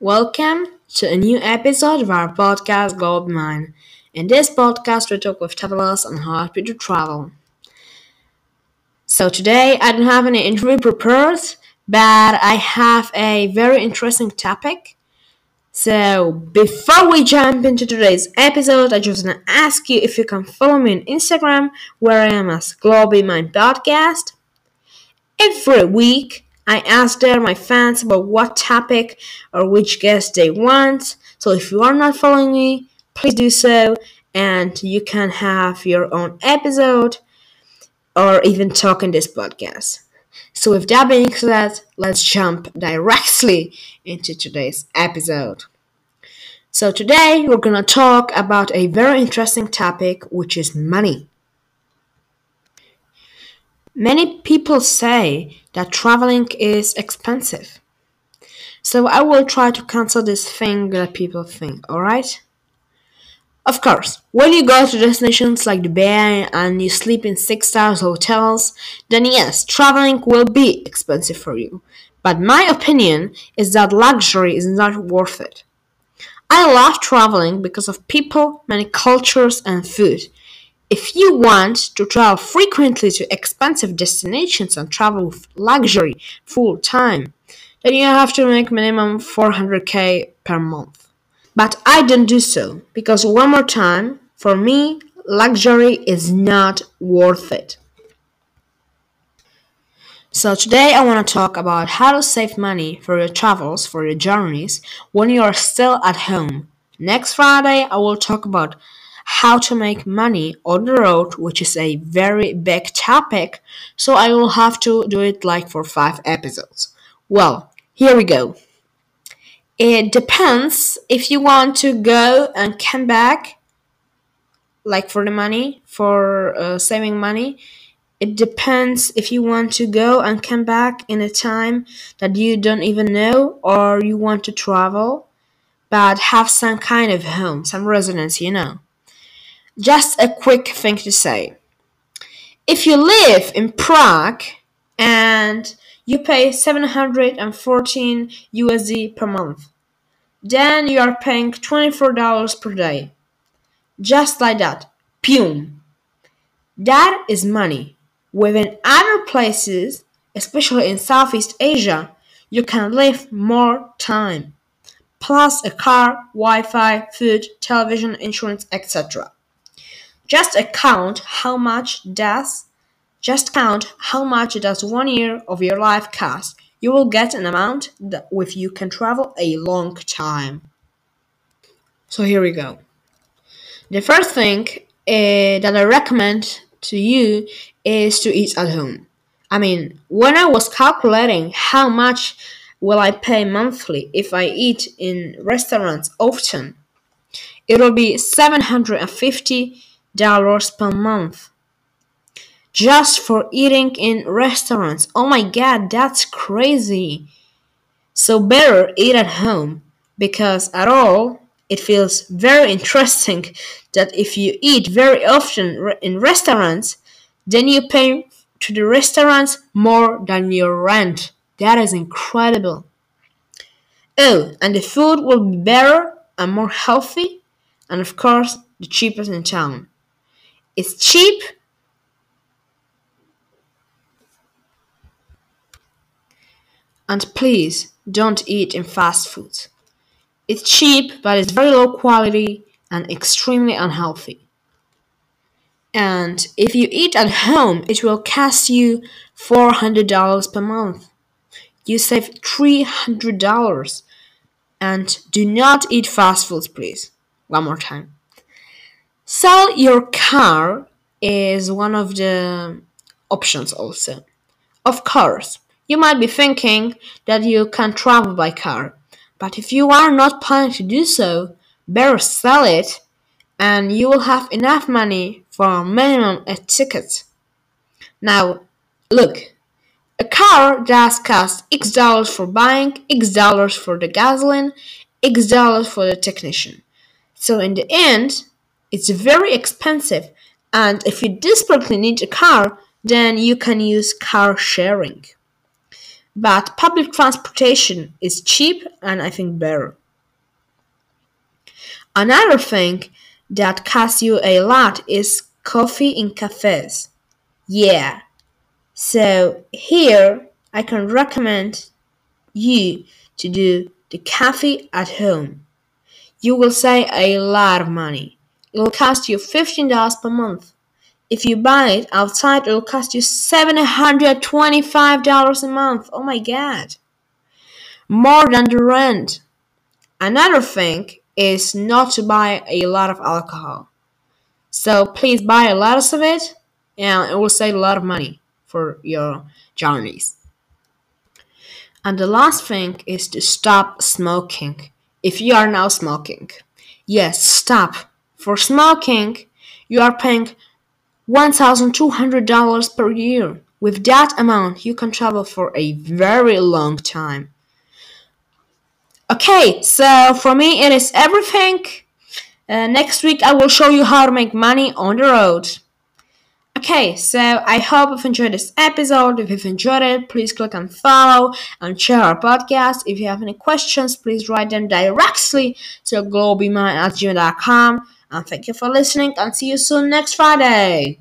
Welcome to a new episode of our podcast GlobeMind. In this podcast, we talk with travelers on how to travel. So today, I don't have any interview prepared, but I have a very interesting topic. So before we jump into today's episode, I just want to ask you if you can follow me on Instagram, where I am as GlobeMind Podcast. Every week, I ask there my fans about what topic or which guest they want. So if you are not following me, please do so, and you can have your own episode or even talk in this podcast. So with that being said, let's jump directly into today's episode. So today we're going to talk about a very interesting topic, which is money. Many people say that traveling is expensive. So I will try to cancel this thing that people think, alright? Of course, when you go to destinations like Dubai and you sleep in 6-star hotels, then yes, traveling will be expensive for you. But my opinion is that luxury is not worth it. I love traveling because of people, many cultures and food. If you want to travel frequently to expensive destinations and travel with luxury full time, then you have to make minimum 400k per month. But I don't do so, because one more time, for me, luxury is not worth it. So today I want to talk about how to save money for your travels, for your journeys, when you are still at home. Next Friday I will talk about how to make money on the road, which is a very big topic, so I will have to do it like for 5 episodes. Well, here we go. It depends if you want to go and come back, like for the money, for saving money. It depends if you want to go and come back in a time that you don't even know, or you want to travel, but have some kind of home, some residence, you know. Just a quick thing to say. If you live in Prague and you pay $714 per month, then you are paying $24 per day. Just like that. Boom. That is money. Within other places, especially in Southeast Asia, you can live more time. Plus a car, Wi-Fi, food, television, insurance, etc. Just count how much does 1 year of your life cost. You will get an amount that with you can travel a long time. So here we go. The first thing that I recommend to you is to eat at home. I mean, when I was calculating how much will I pay monthly if I eat in restaurants often, it will be $750 per month just for eating in restaurants. Oh my god, that's crazy. So better eat at home, because at all it feels very interesting that if you eat very often in restaurants, then you pay to the restaurants more than your rent. That is incredible. Oh, and the food will be better and more healthy, and of course the cheapest in town. It's cheap, and please don't eat in fast food. It's cheap, but it's very low quality and extremely unhealthy. And if you eat at home, it will cost you $400 per month. You save $300. And do not eat fast foods, please. One more time. Sell your car is one of the options also. Of course, you might be thinking that you can travel by car, but if you are not planning to do so, better sell it and you will have enough money for minimum a ticket. Now, look, a car does cost X dollars for buying, X dollars for the gasoline, X dollars for the technician. So in the end, it's very expensive, and if you desperately need a car, then you can use car sharing. but public transportation is cheap and I think better. Another thing that costs you a lot is coffee in cafes. Yeah, so here I can recommend you to do the coffee at home. You will save a lot of money. It will cost you $15 per month. If you buy it outside, it will cost you $725 a month. Oh my god. More than the rent. Another thing is not to buy a lot of alcohol. So please buy a lot of it, and it will save a lot of money for your journeys. And the last thing is to stop smoking. If you are now smoking, yes, stop. For smoking, you are paying $1,200 per year. With that amount, you can travel for a very long time. Okay, so for me, it is everything. Next week, I will show you how to make money on the road. Okay, so I hope you've enjoyed this episode. If you've enjoyed it, please click on follow and share our podcast. If you have any questions, please write them directly to globemind@gmail.com. And thank you for listening, and see you soon next Friday.